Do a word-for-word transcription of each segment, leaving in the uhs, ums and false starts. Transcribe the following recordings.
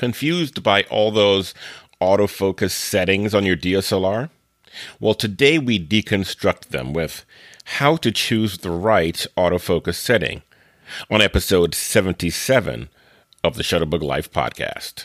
Confused by all those autofocus settings on your D S L R? Well, today we deconstruct them with how to choose the right autofocus setting on episode seventy-seven of the Shutterbug Life podcast.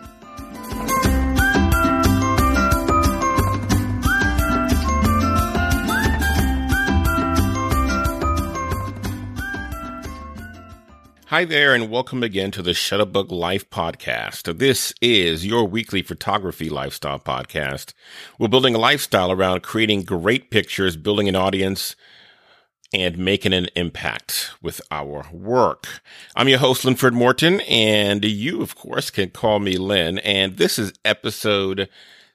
Hi there, and welcome again to the Shutterbug Life podcast. This is your weekly photography lifestyle podcast. We're building a lifestyle around creating great pictures, building an audience, and making an impact with our work. I'm your host, Linford Morton, and you, of course, can call me Lynn, and this is episode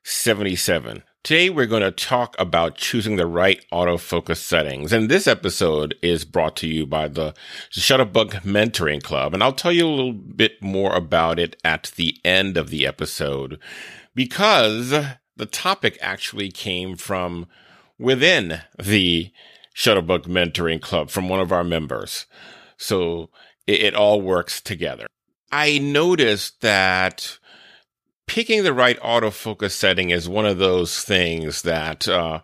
seventy-seven. Today, we're going to talk about choosing the right autofocus settings. And this episode is brought to you by the Shutterbug Mentoring Club. And I'll tell you a little bit more about it at the end of the episode, because the topic actually came from within the Shutterbug Mentoring Club, from one of our members. So it all works together. I noticed that picking the right autofocus setting is one of those things that uh,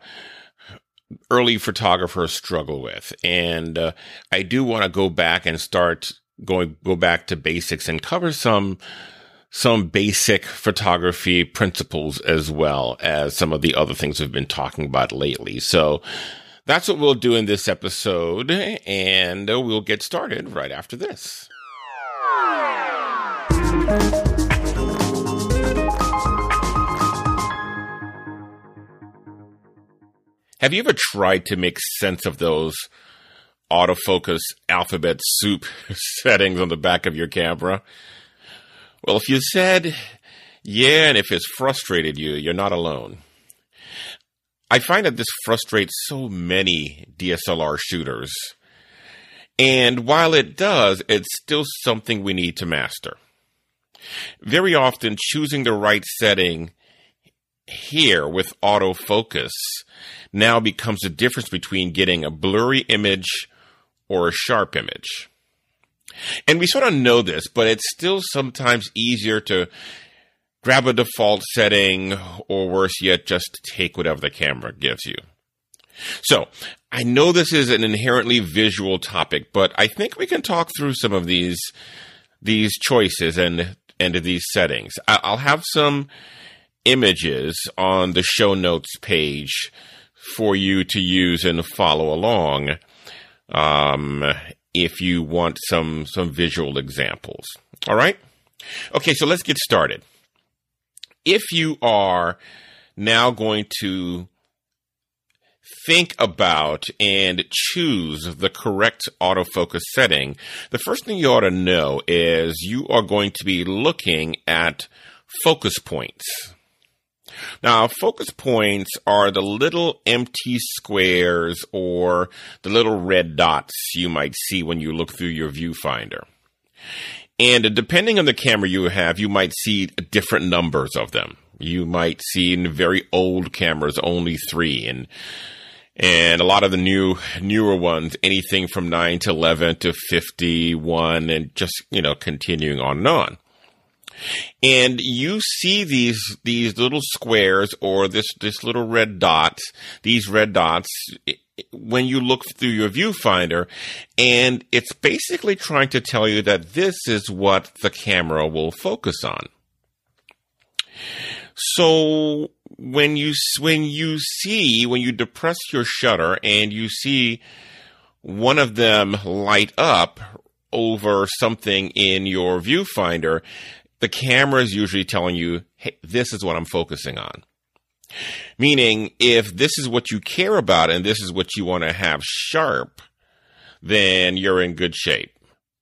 early photographers struggle with. And uh, I do want to go back and start going, go back to basics and cover some, some basic photography principles as well as some of the other things we've been talking about lately. So that's what we'll do in this episode, and we'll get started right after this. Have you ever tried to make sense of those autofocus alphabet soup settings on the back of your camera? Well, if you said, yeah, and if it's frustrated you, you're not alone. I find that this frustrates so many D S L R shooters. And while it does, it's still something we need to master. Very often, choosing the right setting here with autofocus now becomes the difference between getting a blurry image or a sharp image. And we sort of know this, but it's still sometimes easier to grab a default setting, or worse yet, just take whatever the camera gives you. So I know this is an inherently visual topic, but I think we can talk through some of these, these choices and, and these settings. I'll have some images on the show notes page for you to use and follow along um, if you want some some visual examples. All right? Okay, so let's get started. If you are now going to think about and choose the correct autofocus setting, the first thing you ought to know is you are going to be looking at focus points. Now, focus points are the little empty squares or the little red dots you might see when you look through your viewfinder. And depending on the camera you have, you might see different numbers of them. You might see in very old cameras only three, and and a lot of the new newer ones, anything from nine to eleven to fifty-one, and just, you know, continuing on and on. And you see these these little squares or this this little red dot, these red dots, when you look through your viewfinder, and it's basically trying to tell you that this is what the camera will focus on. So when you when you see when you depress your shutter and you see one of them light up over something in your viewfinder, the camera is usually telling you, hey, this is what I'm focusing on. Meaning, if this is what you care about and this is what you want to have sharp, then you're in good shape.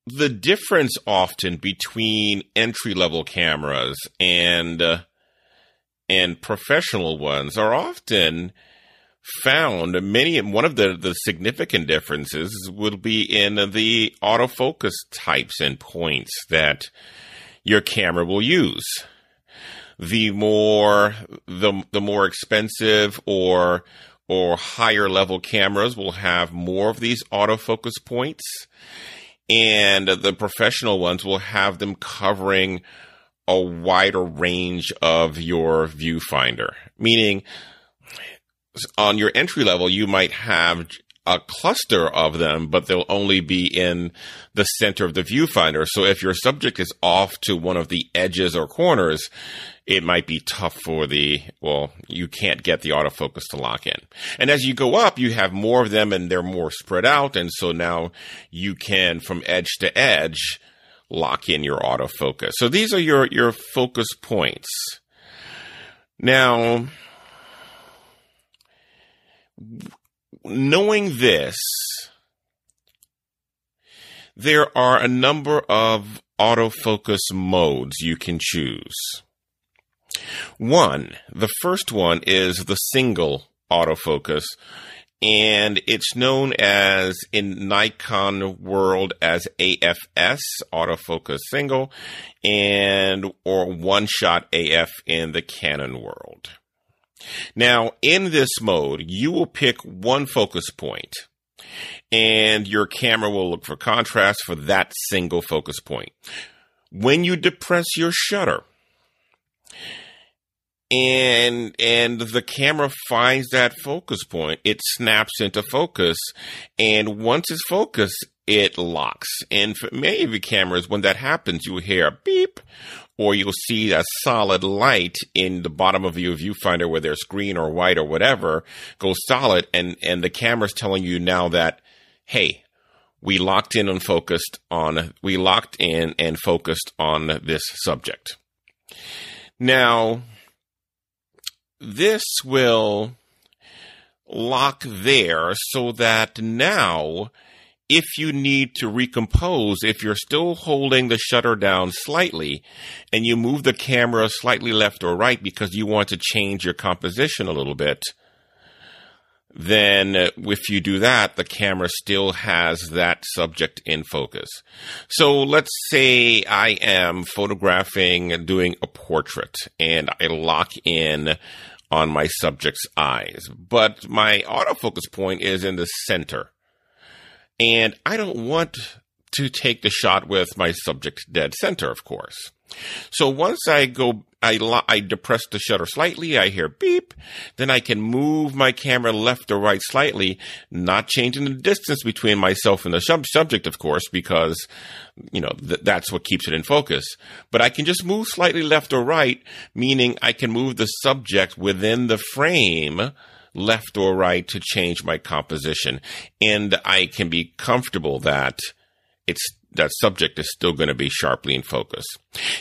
The difference often between entry-level cameras and uh, and professional ones are often found many. One of the, the significant differences would be in the autofocus types and points that your camera will use. The more the the more expensive or or higher level cameras will have more of these autofocus points. And the professional ones will have them covering a wider range of your viewfinder. Meaning, on your entry level, you might have a cluster of them, but they'll only be in the center of the viewfinder. So if your subject is off to one of the edges or corners, it might be tough for the, well, you can't get the autofocus to lock in. And as you go up, you have more of them and they're more spread out. And so now you can, from edge to edge, lock in your autofocus. So these are your, your focus points. Now, knowing this, there are a number of autofocus modes you can choose. One, the first one is the single autofocus, and it's known as in Nikon world as A F S, autofocus single, and or one-shot A F in the Canon world. Now, in this mode, you will pick one focus point, and your camera will look for contrast for that single focus point. When you depress your shutter, And and the camera finds that focus point, it snaps into focus, and once it's focused, it locks. And for many of your cameras, when that happens, you will hear a beep, or you'll see a solid light in the bottom of your viewfinder, whether it's green or white or whatever, goes solid, and, and the camera's telling you now that, hey, we locked in and focused on we locked in and focused on this subject. Now, this will lock there so that now, if you need to recompose, if you're still holding the shutter down slightly and you move the camera slightly left or right because you want to change your composition a little bit, then if you do that, the camera still has that subject in focus. So let's say I am photographing, doing a portrait, and I lock in on my subject's eyes. But my autofocus point is in the center. And I don't want to take the shot with my subject's dead center, of course. So once I go, I, lo- I depress the shutter slightly, I hear beep, then I can move my camera left or right slightly, not changing the distance between myself and the sub- subject, of course, because, you know, th- that's what keeps it in focus. But I can just move slightly left or right, meaning I can move the subject within the frame left or right to change my composition. And I can be comfortable that it's that subject is still going to be sharply in focus.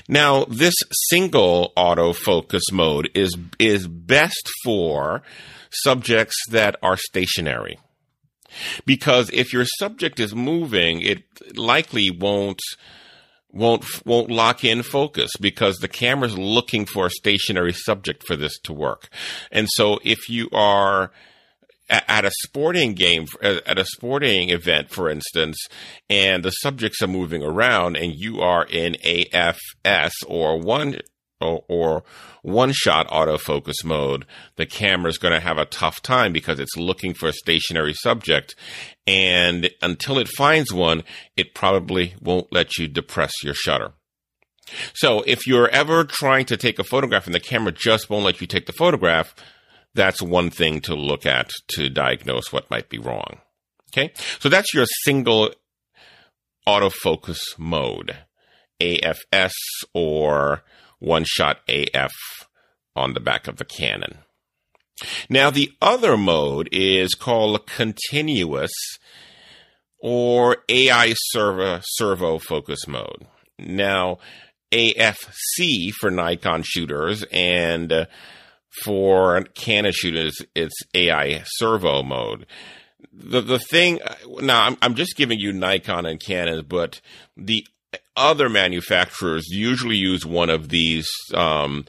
Now, this single autofocus mode is is best for subjects that are stationary. Because if your subject is moving, it likely won't won't won't lock in focus because the camera's looking for a stationary subject for this to work. And so if you are at a sporting game, at a sporting event, for instance, and the subjects are moving around and you are in A F S or one or, or one shot autofocus mode, the camera's going to have a tough time because it's looking for a stationary subject. And until it finds one, it probably won't let you depress your shutter. So if you're ever trying to take a photograph and the camera just won't let you take the photograph, that's one thing to look at to diagnose what might be wrong. Okay, so that's your single autofocus mode, A F S or one-shot A F on the back of the Canon. Now, the other mode is called continuous or A I servo, servo focus mode. Now, A F C for Nikon shooters and Uh, For Canon shooters, it's A I servo mode. the the thing now, I'm I'm just giving you Nikon and Canon, but the other manufacturers usually use one of these um,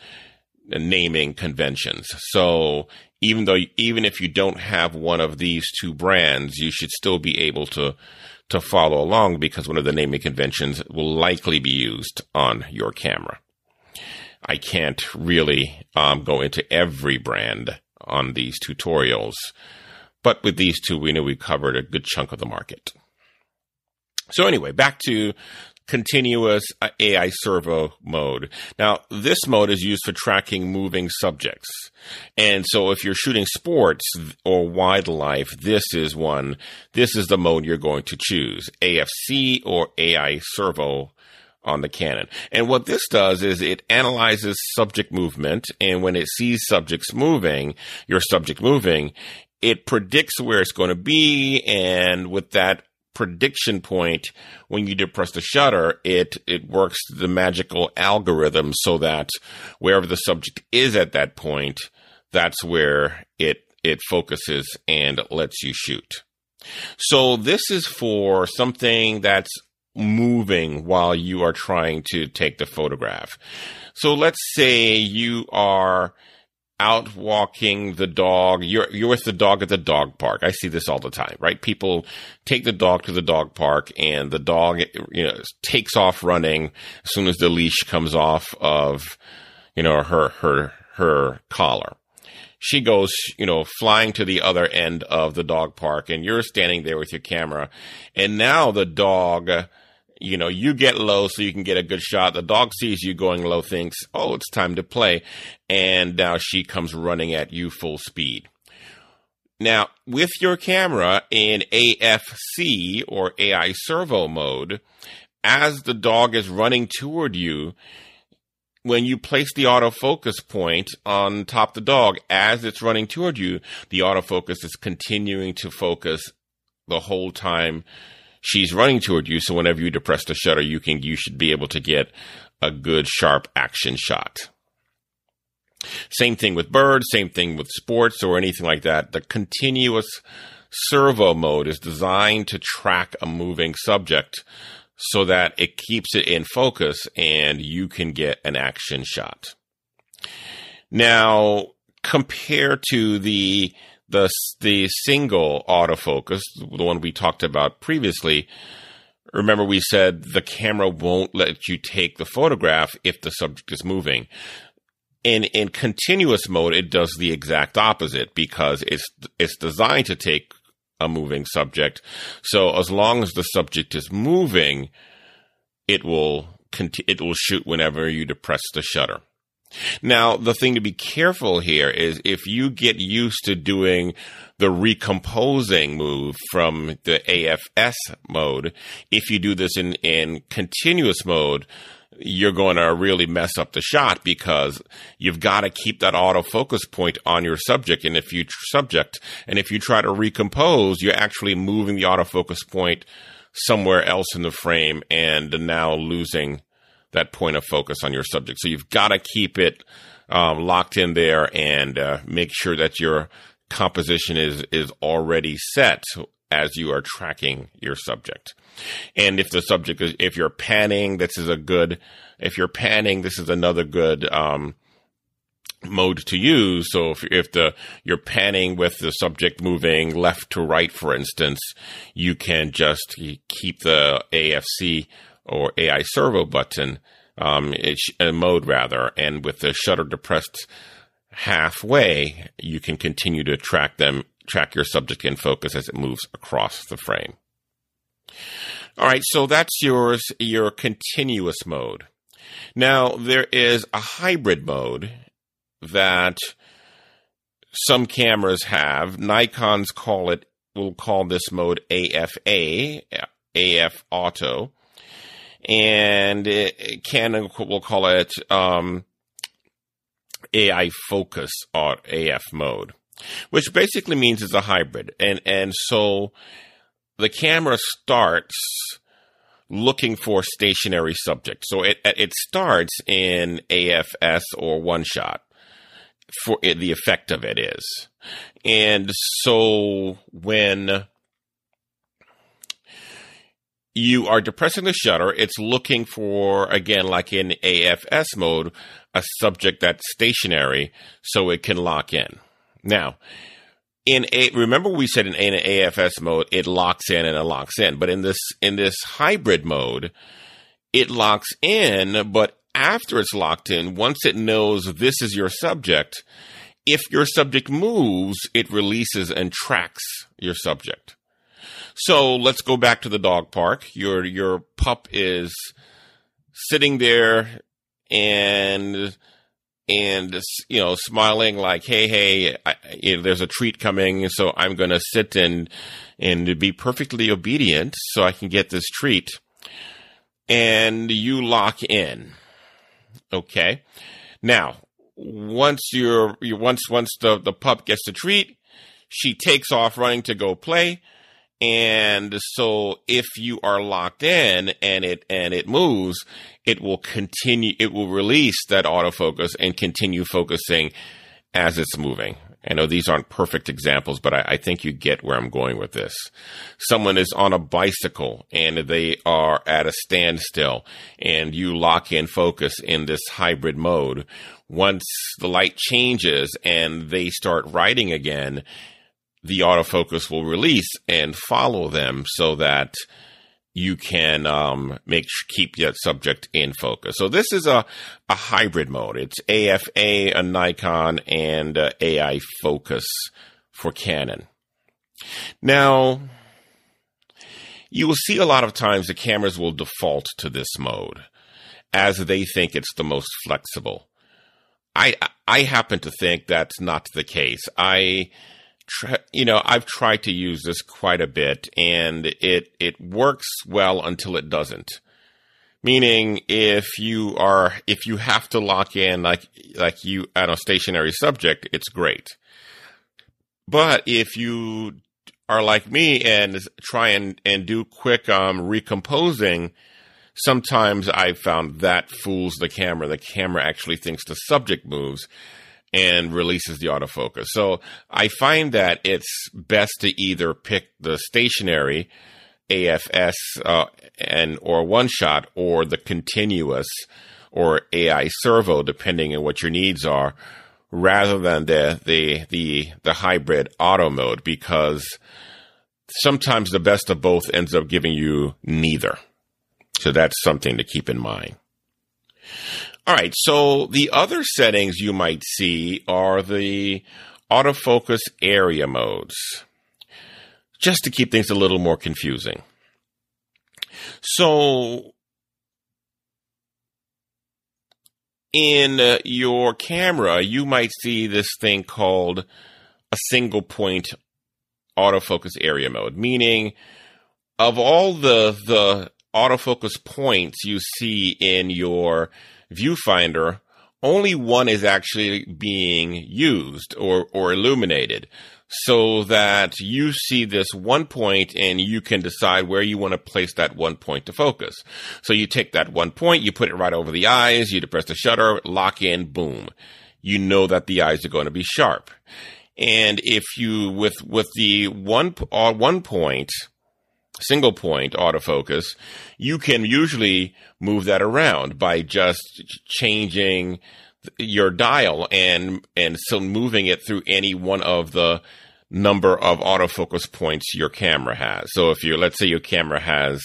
naming conventions. So even though even if you don't have one of these two brands, you should still be able to to follow along, because one of the naming conventions will likely be used on your camera. I can't really um, go into every brand on these tutorials, but with these two, we know we covered a good chunk of the market. So anyway, back to continuous A I servo mode. Now, this mode is used for tracking moving subjects. And so if you're shooting sports or wildlife, this is one, this is the mode you're going to choose, A F C or A I servo on the Canon. And what this does is it analyzes subject movement, and when it sees subjects moving, your subject moving, it predicts where it's going to be, and with that prediction point, when you depress the shutter, it it works the magical algorithm so that wherever the subject is at that point, that's where it it focuses and lets you shoot. So this is for something that's moving while you are trying to take the photograph. So let's say you are out walking the dog. You're, you're with the dog at the dog park. I see this all the time, right? People take the dog to the dog park, and the dog, you know, takes off running as soon as the leash comes off of, you know, her, her, her collar. She goes, you know, flying to the other end of the dog park, and you're standing there with your camera. And now the dog, you know, you get low so you can get a good shot. The dog sees you going low, thinks, oh, it's time to play. And now she comes running at you full speed. Now, with your camera in A F C or A I servo mode, as the dog is running toward you, when you place the autofocus point on top of the dog, as it's running toward you, the autofocus is continuing to focus the whole time she's running toward you. So whenever you depress the shutter, you can, you should be able to get a good sharp action shot. Same thing with birds, same thing with sports or anything like that. The continuous servo mode is designed to track a moving subject so that it keeps it in focus and you can get an action shot. Now, compared to the the the single autofocus, the one we talked about previously, remember we said the camera won't let you take the photograph if the subject is moving. And in continuous mode, it does the exact opposite, because it's it's designed to take a moving subject. So as long as the subject is moving, it will conti- it will shoot whenever you depress the shutter. Now, the thing to be careful here is if you get used to doing the recomposing move from the A F S mode, if you do this in, in continuous mode, you're going to really mess up the shot, because you've got to keep that autofocus point on your subject. And if you tr- subject, and if you try to recompose, you're actually moving the autofocus point somewhere else in the frame and now losing that point of focus on your subject. So you've got to keep it um, locked in there and uh, make sure that your composition is, is already set as you are tracking your subject. And if the subject is, if you're panning, this is a good, if you're panning, this is another good, um, mode to use. So if, if the, you're panning with the subject moving left to right, for instance, you can just keep the A F C or A I servo button, um, a mode rather, and with the shutter depressed halfway, you can continue to track them, track your subject in focus as it moves across the frame. All right, so that's yours, your continuous mode. Now, there is a hybrid mode that some cameras have. Nikon's call it, will call this mode A F A, A F auto, and Canon will call it um, A I focus or A F mode, which basically means it's a hybrid. And, and so the camera starts looking for stationary subjects. So it, it starts in A F S or one shot for it, the effect of it is. And so when you are depressing the shutter, it's looking for, again, like in A F S mode, a subject that's stationary so it can lock in. Now, in a, remember we said in, in A F S mode, it locks in and it locks in. But in this in this hybrid mode, it locks in, but after it's locked in, once it knows this is your subject, if your subject moves, it releases and tracks your subject. So let's go back to the dog park. Your your pup is sitting there and and you know smiling like, hey hey, I, you know, there's a treat coming, so I'm going to sit and and be perfectly obedient so I can get this treat. And you lock in. Okay. Now, once you're you once once the the pup gets the treat, she takes off running to go play. And so if you are locked in and it, and it moves, it will continue, it will release that autofocus and continue focusing as it's moving. I know these aren't perfect examples, but I, I think you get where I'm going with this. Someone is on a bicycle and they are at a standstill and you lock in focus in this hybrid mode. Once the light changes and they start riding again, the autofocus will release and follow them so that you can um, make keep your subject in focus. So this is a, a hybrid mode. It's A F A, a Nikon, and uh, A I focus for Canon. Now, you will see a lot of times the cameras will default to this mode as they think it's the most flexible. I I happen to think that's not the case. I... You know, I've tried to use this quite a bit, and it, it works well until it doesn't. Meaning, if you are if you have to lock in like like you on a stationary subject, it's great. But if you are like me and try and and do quick um, recomposing, sometimes I've found that fools the camera. The camera actually thinks the subject moves and releases the autofocus. So I find that it's best to either pick the stationary A F S uh, and or one shot, or the continuous or A I servo, depending on what your needs are, rather than the the the, the hybrid auto mode, because sometimes the best of both ends up giving you neither. So that's something to keep in mind. All right, so the other settings you might see are the autofocus area modes, just to keep things a little more confusing. So in uh, your camera, you might see this thing called a single point autofocus area mode, meaning of all the, the autofocus points you see in your viewfinder, only one is actually being used or, or illuminated, so that you see this one point and you can decide where you want to place that one point to focus. So you take that one point, you put it right over the eyes, you depress the shutter, lock in, boom. You know that the eyes are going to be sharp. And if you, with, with the one, uh, one point, single point autofocus, you can usually move that around by just changing your dial and, and so moving it through any one of the number of autofocus points your camera has. So if you, let's say your camera has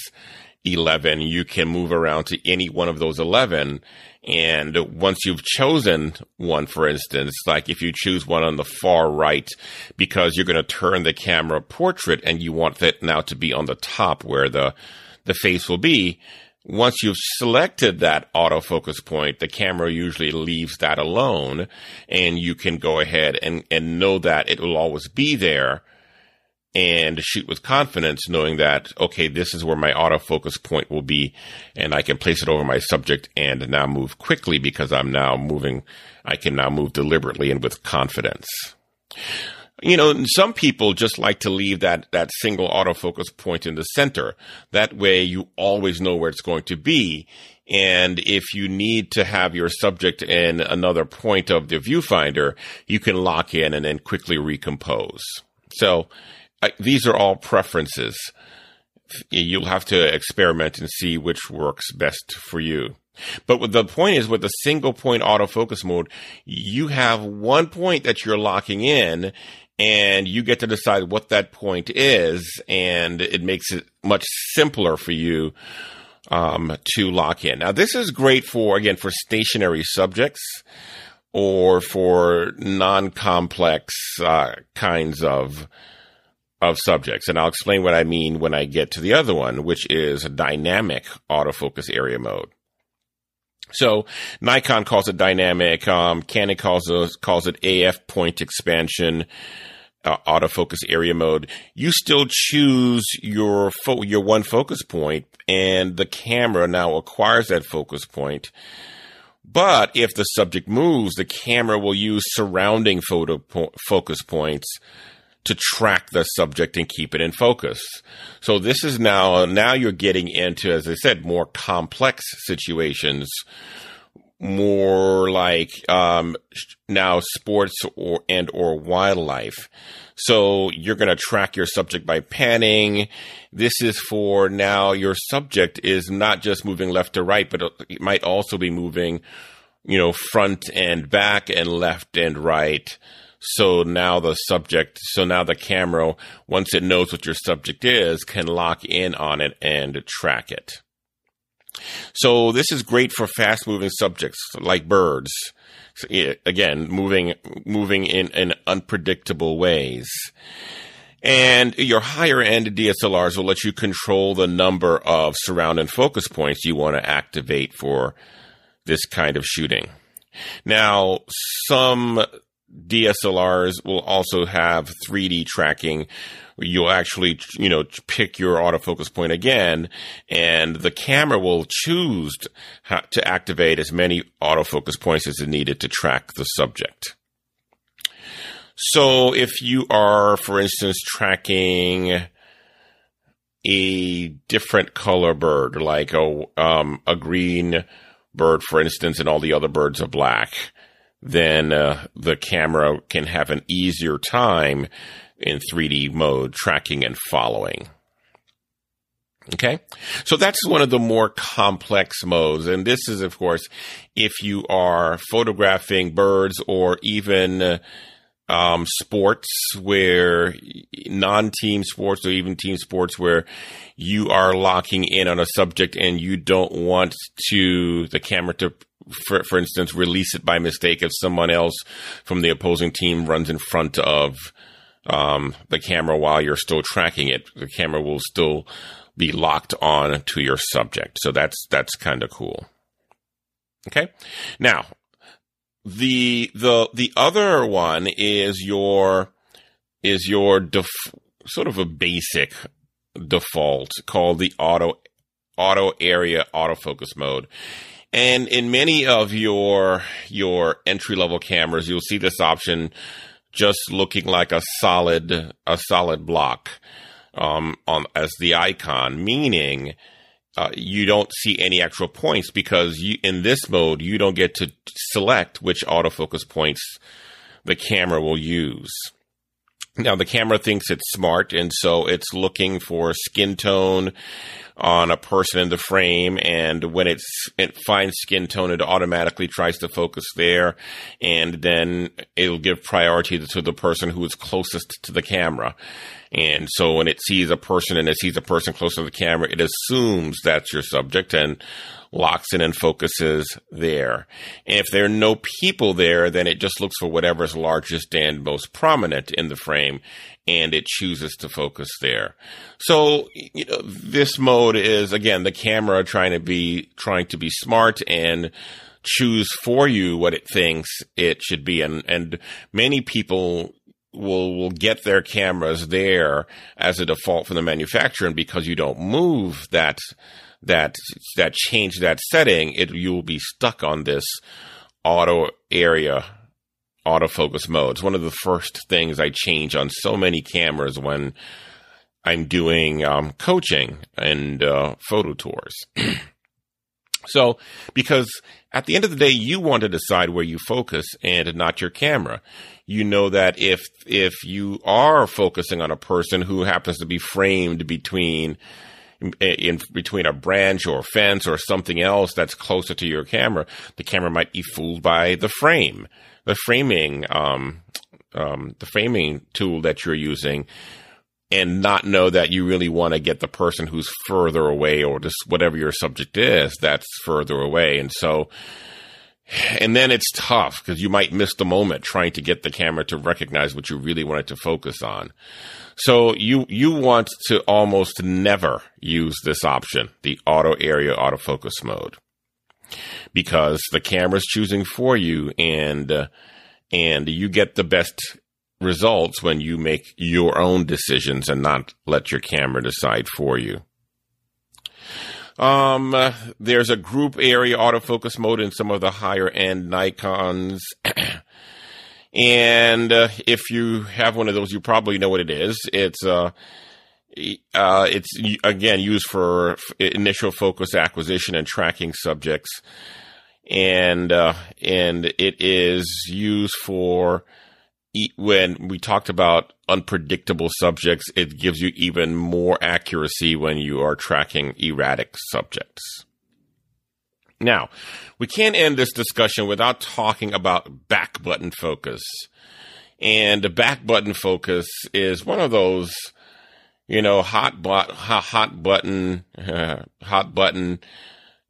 eleven, you can move around to any one of those eleven. And once you've chosen one, for instance, like if you choose one on the far right, because you're going to turn the camera portrait and you want that now to be on the top where the, the face will be. Once you've selected that autofocus point, the camera usually leaves that alone and you can go ahead and, and know that it will always be there, and shoot with confidence knowing that, okay, this is where my autofocus point will be, and I can place it over my subject and now move quickly because I'm now moving, I can now move deliberately and with confidence. You know, some people just like to leave that, that single autofocus point in the center. That way you always know where it's going to be, And if you need to have your subject in another point of the viewfinder, you can lock in and then quickly recompose. So uh, these are all preferences. You'll have to experiment and see which works best for you. But the point is, with the single point autofocus mode, you have one point that you're locking in, and you get to decide what that point is, and it makes it much simpler for you um, to lock in. Now, this is great for, again, for stationary subjects or for non-complex uh, kinds of of subjects. And I'll explain what I mean when I get to the other one, which is a dynamic autofocus area mode. So Nikon calls it dynamic, um, Canon calls it, calls it A F point expansion, uh, autofocus area mode. You still choose your fo- your one focus point, and the camera now acquires that focus point. But if the subject moves, the camera will use surrounding photo po- focus points to track the subject and keep it in focus. So this is now, now you're getting into, as I said, more complex situations, more like, um, now sports or, and or wildlife. So you're going to track your subject by panning. This is for now your subject is not just moving left to right, but it might also be moving, you know, front and back and left and right. So now the subject, so now the camera, once it knows what your subject is, can lock in on it and track it. So this is great for fast-moving subjects like birds. So, again, moving moving in, in unpredictable ways. And your higher-end D S L Rs will let you control the number of surround and focus points you want to activate for this kind of shooting. Now, some D S L Rs will also have three D tracking. You'll actually, you know, pick your autofocus point again, and the camera will choose to activate as many autofocus points as is needed to track the subject. So if you are, for instance, tracking a different color bird, like a, um, a green bird, for instance, and all the other birds are black, then uh, the camera can have an easier time in three D mode tracking and following. Okay? So that's one of the more complex modes. And this is, of course, if you are photographing birds or even um, sports, where non-team sports or even team sports where you are locking in on a subject and you don't want to the camera to For, for instance, release it by mistake if someone else from the opposing team runs in front of um, the camera while you're still tracking it. The camera will still be locked on to your subject. So that's that's kind of cool. Okay. Now, the the the other one is your is your def, sort of a basic default called the auto auto area autofocus mode. And in many of your your entry-level cameras, you'll see this option just looking like a solid a solid block um, on, as the icon, meaning uh, you don't see any actual points because you, in this mode, you don't get to select which autofocus points the camera will use. Now, the camera thinks it's smart, and so it's looking for skin tone on a person in the frame, and when it's, it finds skin tone, it automatically tries to focus there, and then it'll give priority to the person who is closest to the camera. And so when it sees a person and it sees a person close to the camera, it assumes that's your subject and locks in and focuses there. And if there are no people there, then it just looks for whatever is largest and most prominent in the frame, and it chooses to focus there. So, you know, this mode is, again, the camera trying to be trying to be smart and choose for you what it thinks it should be. And and many people will will get their cameras there as a default from the manufacturer, and because you don't move that that that change that setting, it you will be stuck on this auto area autofocus mode. It's one of the first things I change on so many cameras when I'm doing um, coaching and uh, photo tours. So, because at the end of the day, you want to decide where you focus and not your camera. You know that if if you are focusing on a person who happens to be framed between in between a branch or a fence or something else that's closer to your camera, the camera might be fooled by the frame, the framing, um, um, the framing tool that you're using, and not know that you really want to get the person who's further away, or just whatever your subject is that's further away. And so, and then it's tough because you might miss the moment trying to get the camera to recognize what you really wanted to focus on. So you, you want to almost never use this option, the auto area autofocus mode, because the camera's choosing for you, and, uh, and you get the best results when you make your own decisions and not let your camera decide for you. Um, uh, there's a group area autofocus mode in some of the higher end Nikons. And uh, if you have one of those, you probably know what it is. It's, uh, uh, it's again used for f- initial focus acquisition and tracking subjects. And, uh, and it is used for, when we talked about unpredictable subjects, it gives you even more accuracy when you are tracking erratic subjects. Now, we can't end this discussion without talking about back button focus. And the back button focus is one of those, you know, hot but, hot button, uh, hot button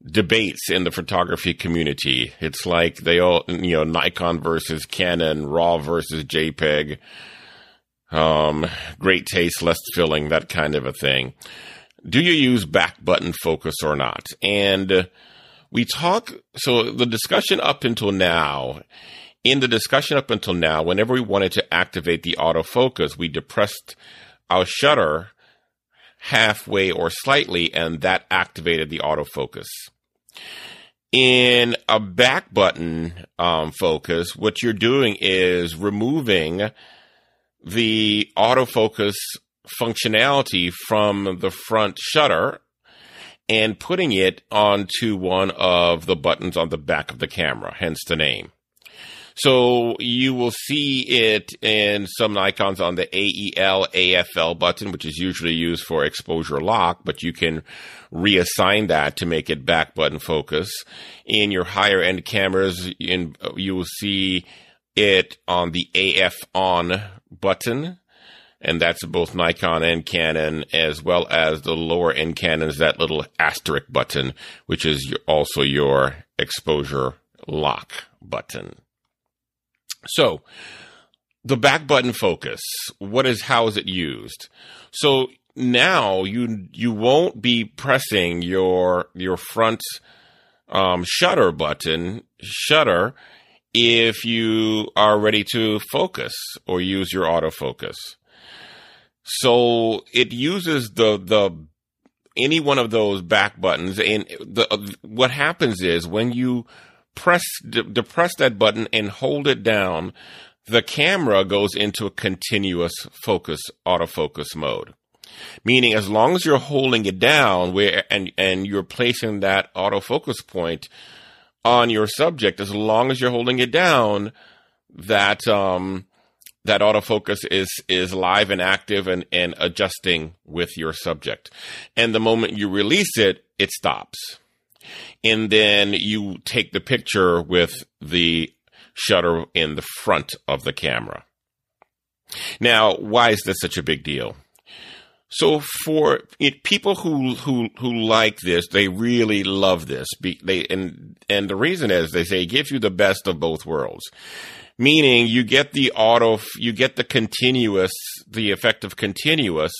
debates in the photography community. It's like they all, you know, Nikon versus Canon, RAW versus JPEG, um, great taste, less filling, that kind of a thing. Do you use back button focus or not? And we talk, so the discussion up until now, in the discussion up until now, whenever we wanted to activate the autofocus, we depressed our shutter halfway or slightly, and that activated the autofocus. In a back button um, focus, what you're doing is removing the autofocus functionality from the front shutter and putting it onto one of the buttons on the back of the camera, hence the name. So you will see it in some Nikons on the A E L A F L button, which is usually used for exposure lock, but you can reassign that to make it back button focus. In your higher end cameras, in, you will see it on the A F on button, and that's both Nikon and Canon, as well as the lower end Canons, that little asterisk button, which is also your exposure lock button. So the back button focus, what is, how is it used? So now you, you won't be pressing your, your front, um, shutter button, shutter, if you are ready to focus or use your autofocus. So it uses the, the, any one of those back buttons. And the, what happens is when you press, de- depress that button and hold it down, the camera goes into a continuous focus, autofocus mode. Meaning as long as you're holding it down where, and, and you're placing that autofocus point on your subject, as long as you're holding it down, that, um, that autofocus is, is live and active and, and adjusting with your subject. And the moment you release it, it stops. And then you take the picture with the shutter in the front of the camera. Now, why is this such a big deal? So for it, people who, who, who like this, they really love this. Be, they, and, and the reason is they say it gives you the best of both worlds. Meaning you get the auto, you get the continuous, the effect of continuous.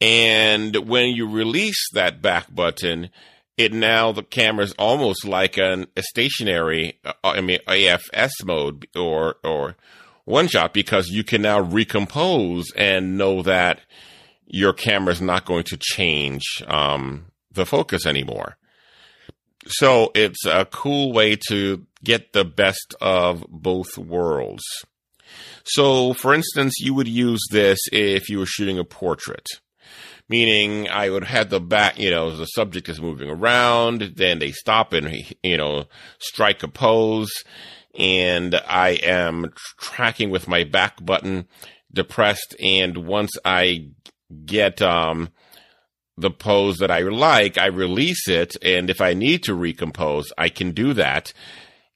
And when you release that back button, it now, the camera's almost like an, a stationary, uh, I mean, A F S mode or, or one shot, because you can now recompose and know that your camera's not going to change, um, the focus anymore. So it's a cool way to get the best of both worlds. So for instance, you would use this if you were shooting a portrait. meaning I would have the back, you know, the subject is moving around, then they stop and, you know, strike a pose, and I am tracking with my back button depressed, and once I get um the pose that I like, I release it, and if I need to recompose, I can do that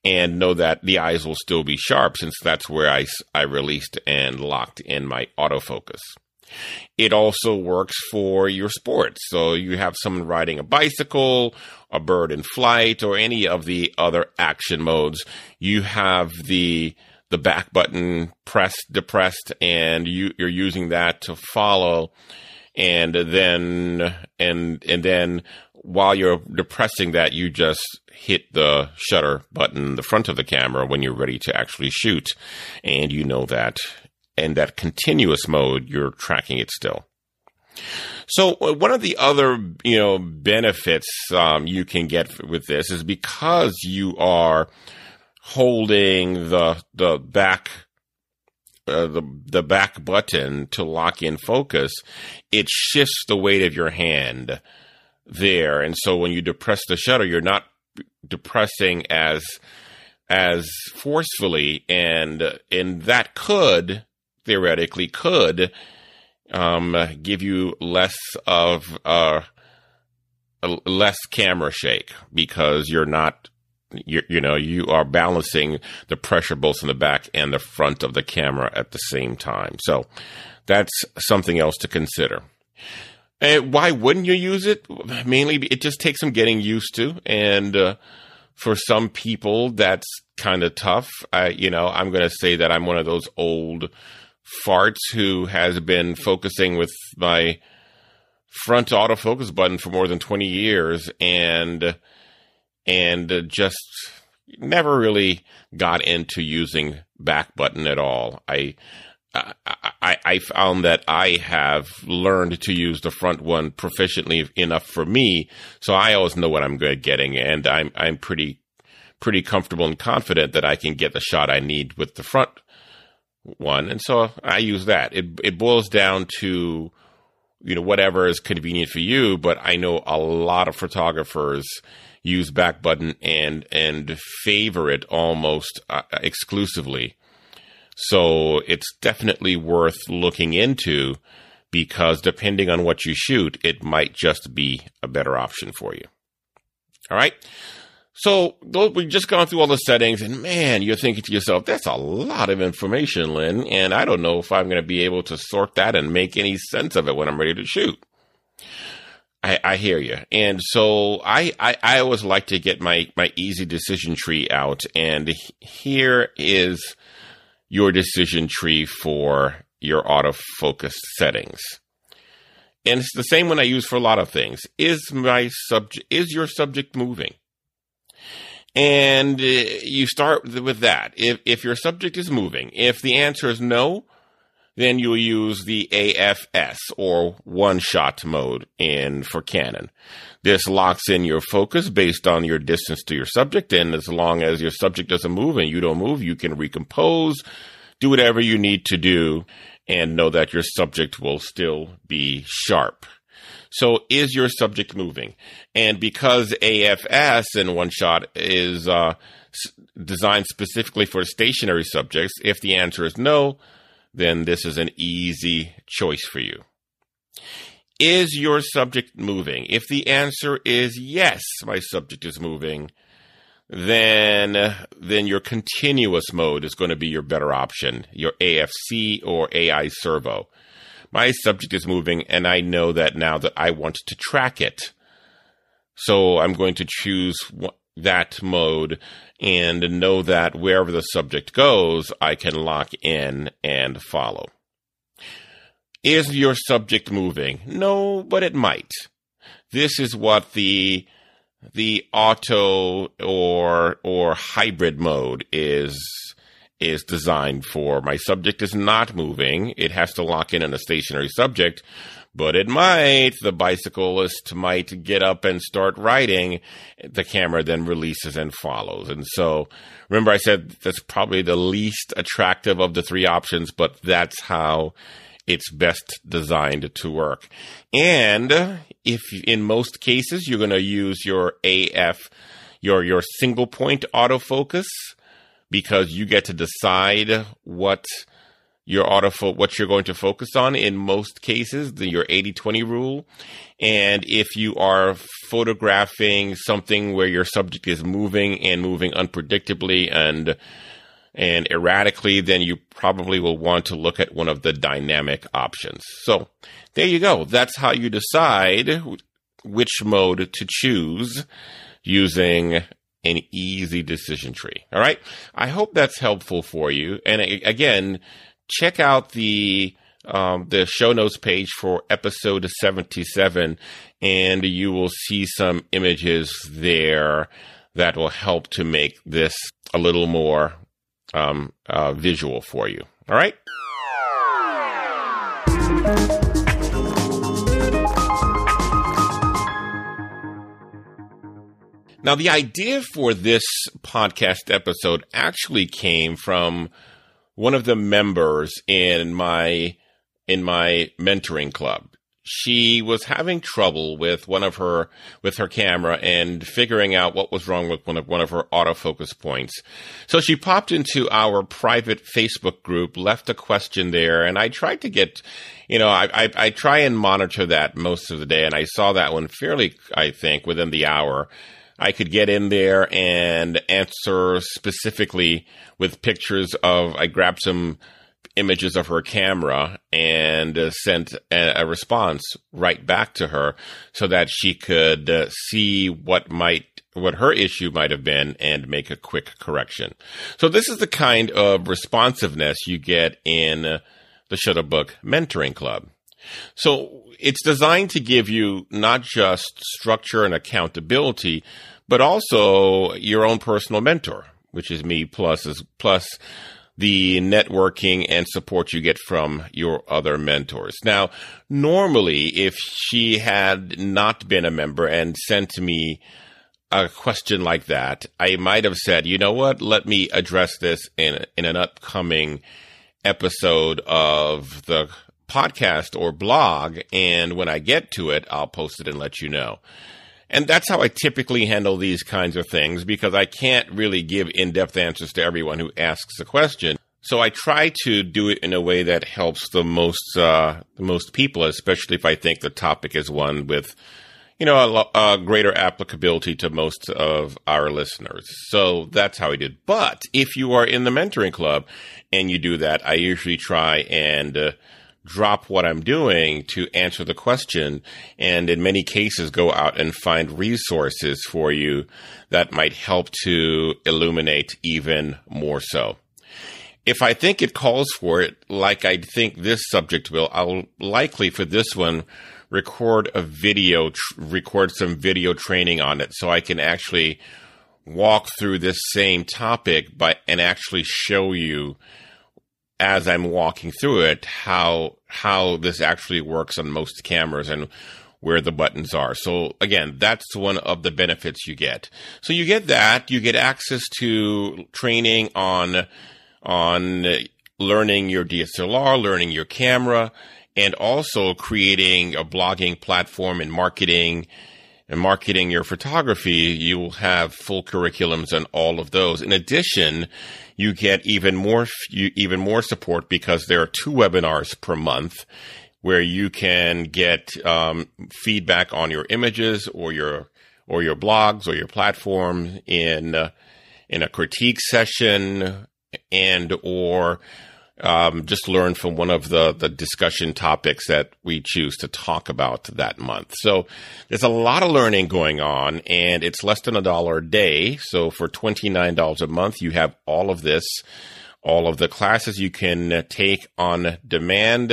and know that the eyes will still be sharp, since that's where I, I released and locked in my autofocus. It also works for your sports. So you have someone riding a bicycle, a bird in flight, or any of the other action modes. You have the the back button pressed, depressed, and you, you're using that to follow. And then, and, and then while you're depressing that, you just hit the shutter button in the front of the camera when you're ready to actually shoot. And you know that, and that continuous mode, you're tracking it still. So one of the other, you know, benefits um, you can get with this is because you are holding the, the back Uh, the the back button to lock in focus, it shifts the weight of your hand there, and so when you depress the shutter, you're not depressing as as forcefully, and and that could theoretically could um, give you less of uh, less camera shake, because you're not. You, you know, you are balancing the pressure both in the back and the front of the camera at the same time. So that's something else to consider. And why wouldn't you use it? Mainly, it just takes some getting used to. And uh, for some people, that's kind of tough. I, you know, I'm going to say that I'm one of those old farts who has been focusing with my front autofocus button for more than twenty years. And... And just never really got into using back button at all. I, I I found that I have learned to use the front one proficiently enough for me, so I always know what I'm good at getting, and I'm I'm pretty pretty comfortable and confident that I can get the shot I need with the front one, and so I use that. It it boils down to, you know, whatever is convenient for you, but I know a lot of photographers use back button and and favor it almost uh, exclusively. So it's definitely worth looking into, because depending on what you shoot, it might just be a better option for you. All right. So we've just gone through all the settings, and man, you're thinking to yourself, that's a lot of information, Lynn, and I don't know if I'm going to be able to sort that and make any sense of it when I'm ready to shoot. I, I hear you. And so I, I, I always like to get my, my easy decision tree out. And here is your decision tree for your autofocus settings. And it's the same one I use for a lot of things. Is my subject, is your subject moving? And you start with that. If, if your subject is moving, if the answer is no, then you'll use the A F S or one-shot mode in for Canon. This locks in your focus based on your distance to your subject, and as long as your subject doesn't move and you don't move, you can recompose, do whatever you need to do, and know that your subject will still be sharp. So is your subject moving? And because A F S in one-shot is uh, designed specifically for stationary subjects, if the answer is no, then this is an easy choice for you. Is your subject moving? If the answer is yes, my subject is moving, then, then your continuous mode is going to be your better option, your A F C or A I servo. My subject is moving, and I know that now that I want to track it. So I'm going to choose one, that mode, and know that wherever the subject goes, I can lock in and follow. Is your subject moving? No, but it might. This is what the the auto or or hybrid mode is is designed for. My subject is not moving. It has to lock in on a stationary subject, but it might. The bicyclist might get up and start riding. The camera then releases and follows. And so remember I said that's probably the least attractive of the three options, but that's how it's best designed to work. And if in most cases you're going to use your A F, your your single point autofocus, because you get to decide what your autofo- what you're going to focus on in most cases, the, your eighty twenty rule. And if you are photographing something where your subject is moving and moving unpredictably and and erratically, then you probably will want to look at one of the dynamic options. So there you go. That's how you decide which mode to choose using an easy decision tree. All right. I hope that's helpful for you. And again, check out the um, the show notes page for episode seventy-seven, and you will see some images there that will help to make this a little more um, uh, visual for you. All right. Now, the idea for this podcast episode actually came from one of the members in my in my mentoring club. She was having trouble with one of her with her camera and figuring out what was wrong with one of one of her autofocus points. So she popped into our private Facebook group, left a question there, and I tried to get, you know, I I, I try and monitor that most of the day, and I saw that one fairly, I think, within the hour. I could get in there and answer specifically with pictures of, I grabbed some images of her camera and uh, sent a, a response right back to her so that she could uh, see what might, what her issue might have been and make a quick correction. So this is the kind of responsiveness you get in uh, the Shutterbug Mentoring Club. So it's designed to give you not just structure and accountability, but also your own personal mentor, which is me, plus is plus the networking and support you get from your other mentors. Now, normally, if she had not been a member and sent me a question like that, I might have said, you know what, let me address this in in an upcoming episode of the podcast or blog, and when I get to it, I'll post it and let you know. And that's how I typically handle these kinds of things, because I can't really give in-depth answers to everyone who asks a question. So I try to do it in a way that helps the most uh, the most people, especially if I think the topic is one with, you know, a, a greater applicability to most of our listeners. So that's how I did. But if you are in the mentoring club and you do that, I usually try and Uh, drop what I'm doing to answer the question, and in many cases go out and find resources for you that might help to illuminate even more so. If I think it calls for it, like I think this subject will, I'll likely for this one record a video, tr- record some video training on it, so I can actually walk through this same topic by, and actually show you as I'm walking through it, how how this actually works on most cameras and where the buttons are. So again, that's one of the benefits you get. So you get that, you get access to training on on learning your D S L R, learning your camera, and also creating a blogging platform and marketing and marketing your photography. You will have full curriculums on all of those. In addition, you get even more, even more support, because there are two webinars per month where you can get um, feedback on your images or your or your blogs or your platform in uh, in a critique session, and or um, just learn from one of the the discussion topics that we choose to talk about that month. So there's a lot of learning going on, and it's less than a dollar a day. So for twenty-nine dollars a month, you have all of this, all of the classes you can take on demand,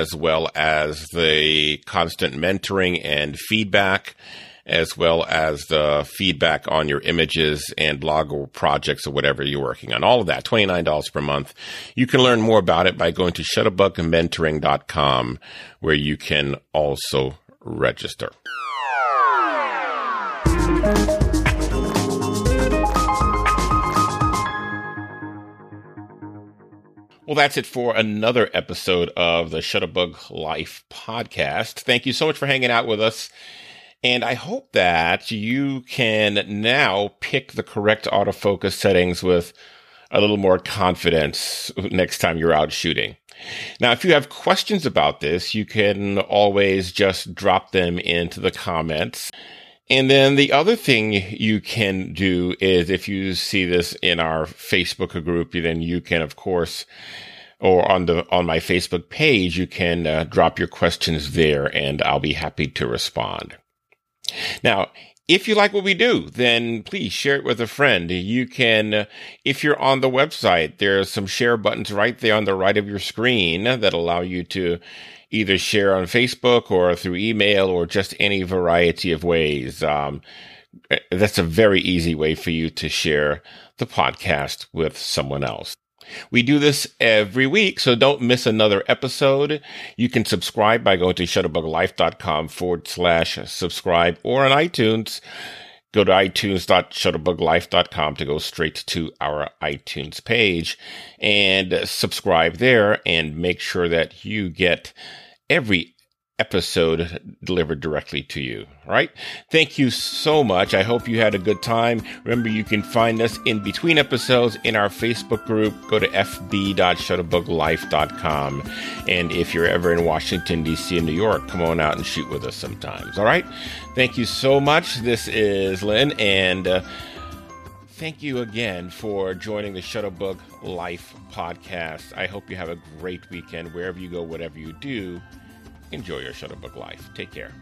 as well as the constant mentoring and feedback, as well as the feedback on your images and blog or projects or whatever you're working on. All of that, twenty-nine dollars per month. You can learn more about it by going to shutterbug mentoring dot com, where you can also register. Well, that's it for another episode of the Shutterbug Life podcast. Thank you so much for hanging out with us. And I hope that you can now pick the correct autofocus settings with a little more confidence next time you're out shooting. Now, if you have questions about this, you can always just drop them into the comments. And then the other thing you can do is, if you see this in our Facebook group, then you can, of course, or on the on my Facebook page, you can uh, drop your questions there, and I'll be happy to respond. Now, if you like what we do, then please share it with a friend. You can, uh, if you're on the website, there are some share buttons right there on the right of your screen that allow you to either share on Facebook or through email or just any variety of ways. Um, that's a very easy way for you to share the podcast with someone else. We do this every week, so don't miss another episode. You can subscribe by going to shutterbuglife.com forward slash subscribe or on iTunes. Go to iTunes dot Shutterbug Life dot com to go straight to our iTunes page and subscribe there, and make sure that you get every episode delivered directly to you. All right. Thank you so much. I hope you had a good time. Remember, you can find us in between episodes in our Facebook group. Go to f b dot shutterbug life dot com. And if you're ever in Washington, D C and New York, come on out and shoot with us sometimes. All right. Thank you so much. This is Lynn, and uh, thank you again for joining the Shutterbug Life podcast. I hope you have a great weekend wherever you go, whatever you do. Enjoy your Shutterbug life. Take care.